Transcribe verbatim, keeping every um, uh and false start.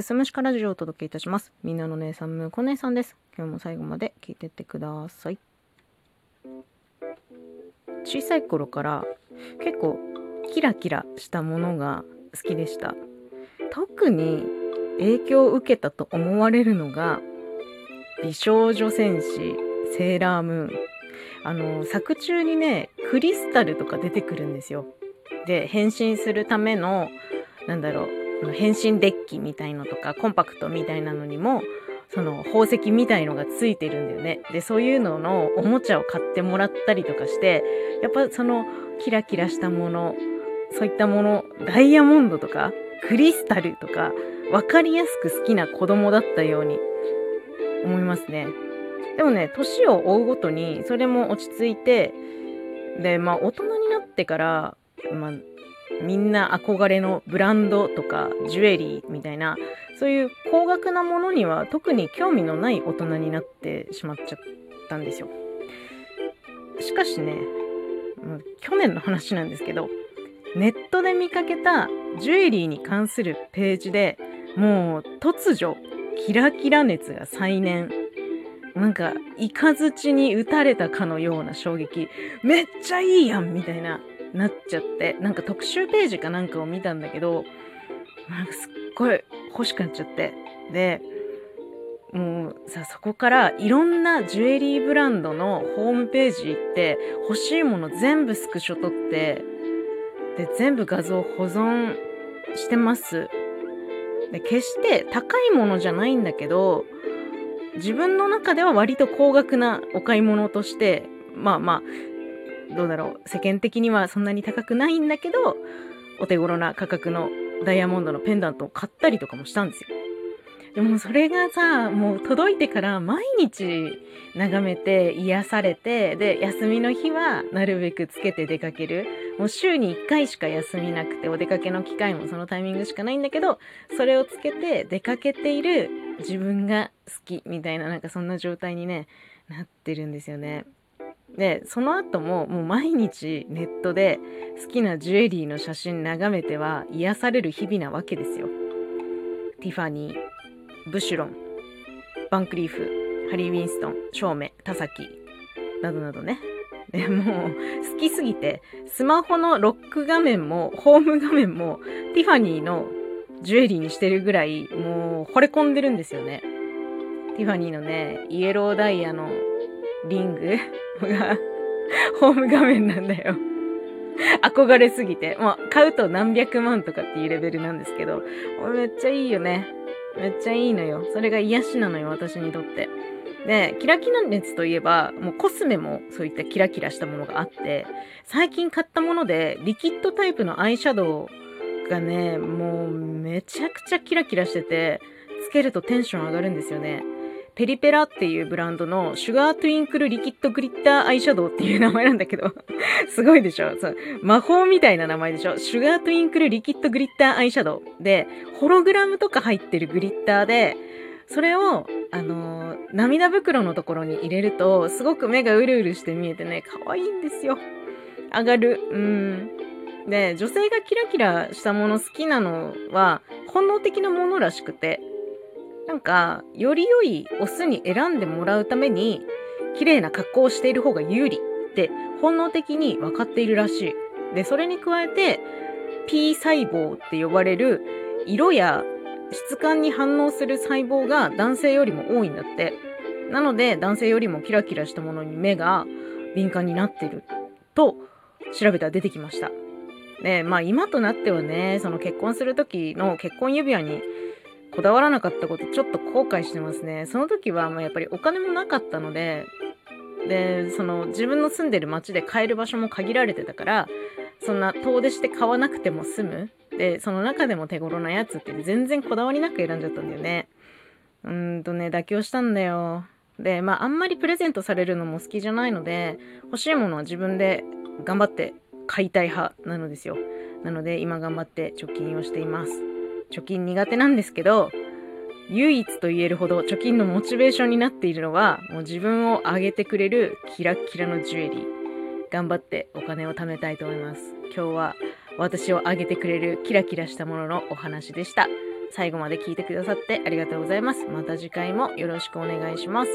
すすむしかラジオをお届けいたします。みんなの姉さん、むこ姉さんです。今日も最後まで聞いてってください。小さい頃から結構キラキラしたものが好きでした。特に影響を受けたと思われるのが美少女戦士セーラームーン。あの作中にね、クリスタルとか出てくるんですよ。で、変身するためのなんだろう、変身デッキみたいのとかコンパクトみたいなのにもその宝石みたいのがついてるんだよね。で、そういうののおもちゃを買ってもらったりとかして、やっぱそのキラキラしたもの、そういったもの、ダイヤモンドとかクリスタルとか分かりやすく好きな子供だったように思いますね。でもね、年を追うごとにそれも落ち着いて、で、まあ大人になってから、まあ、みんな憧れのブランドとかジュエリーみたいな、そういう高額なものには特に興味のない大人になってしまっちゃったんですよ。しかしね、去年の話なんですけど、ネットで見かけたジュエリーに関するページでもう突如キラキラ熱が再燃。なんかイカズチに打たれたかのような衝撃、めっちゃいいやんみたいななっちゃって、なんか特集ページかなんかを見たんだけど、なんかすっごい欲しくなっちゃって、でもうさ、そこからいろんなジュエリーブランドのホームページ行って、欲しいもの全部スクショ撮って、で全部画像保存してます。で、決して高いものじゃないんだけど、自分の中では割と高額なお買い物として、まあまあどうだろう、世間的にはそんなに高くないんだけどお手頃な価格のダイヤモンドのペンダントを買ったりとかもしたんですよ。でもそれがさ、もう届いてから毎日眺めて癒されて、で休みの日はなるべくつけて出かける。もう週にいっかいしか休みなくて、お出かけの機会もそのタイミングしかないんだけど、それをつけて出かけている自分が好きみたいな、なんかそんな状態にねなってるんですよね。で、その後ももう毎日ネットで好きなジュエリーの写真眺めては癒される日々なわけですよ。ティファニー、ブシュロン、バンクリーフ、ハリー・ウィンストン、ショーメ、タサキなどなどね。でもう好きすぎて、スマホのロック画面もホーム画面もティファニーのジュエリーにしてるぐらい、もう惚れ込んでるんですよね。ティファニーのね、イエローダイヤのリングがホーム画面なんだよ。憧れすぎて、もう買うと何百万とかっていうレベルなんですけど、めっちゃいいよね。めっちゃいいのよ。それが癒しなのよ、私にとって。で、キラキラ熱といえば、もうコスメもそういったキラキラしたものがあって、最近買ったもので、リキッドタイプのアイシャドウがね、もうめちゃくちゃキラキラしてて、つけるとテンション上がるんですよね。ペリペラっていうブランドのシュガートゥインクルリキッドグリッターアイシャドウっていう名前なんだけどすごいでしょ、そう、魔法みたいな名前でしょ。シュガートゥインクルリキッドグリッターアイシャドウで、ホログラムとか入ってるグリッターで、それをあのー、涙袋のところに入れるとすごく目がうるうるして見えてね、可愛いんですよ。上がる。うーん。で、女性がキラキラしたもの好きなのは本能的なものらしくて、なんかより良いオスに選んでもらうために綺麗な格好をしている方が有利って本能的に分かっているらしい。で、それに加えて P 細胞って呼ばれる色や質感に反応する細胞が男性よりも多いんだって。なので男性よりもキラキラしたものに目が敏感になってると調べたら出てきました。で、まあ今となってはね、その結婚する時の結婚指輪にこだわらなかったこと、ちょっと後悔してますね。その時はまあやっぱりお金もなかったので、で、その自分の住んでる町で買える場所も限られてたから、そんな遠出して買わなくても済む。で、その中でも手頃なやつって全然こだわりなく選んじゃったんだよね。うーんとね、妥協したんだよ。で、まああんまりプレゼントされるのも好きじゃないので、欲しいものは自分で頑張って買いたい派なのですよ。なので今頑張って貯金をしています。貯金苦手なんですけど、唯一と言えるほど貯金のモチベーションになっているのは、もう自分を上げてくれるキラキラのジュエリー。頑張ってお金を貯めたいと思います。今日は私を上げてくれるキラキラしたもののお話でした。最後まで聞いてくださってありがとうございます。また次回もよろしくお願いします。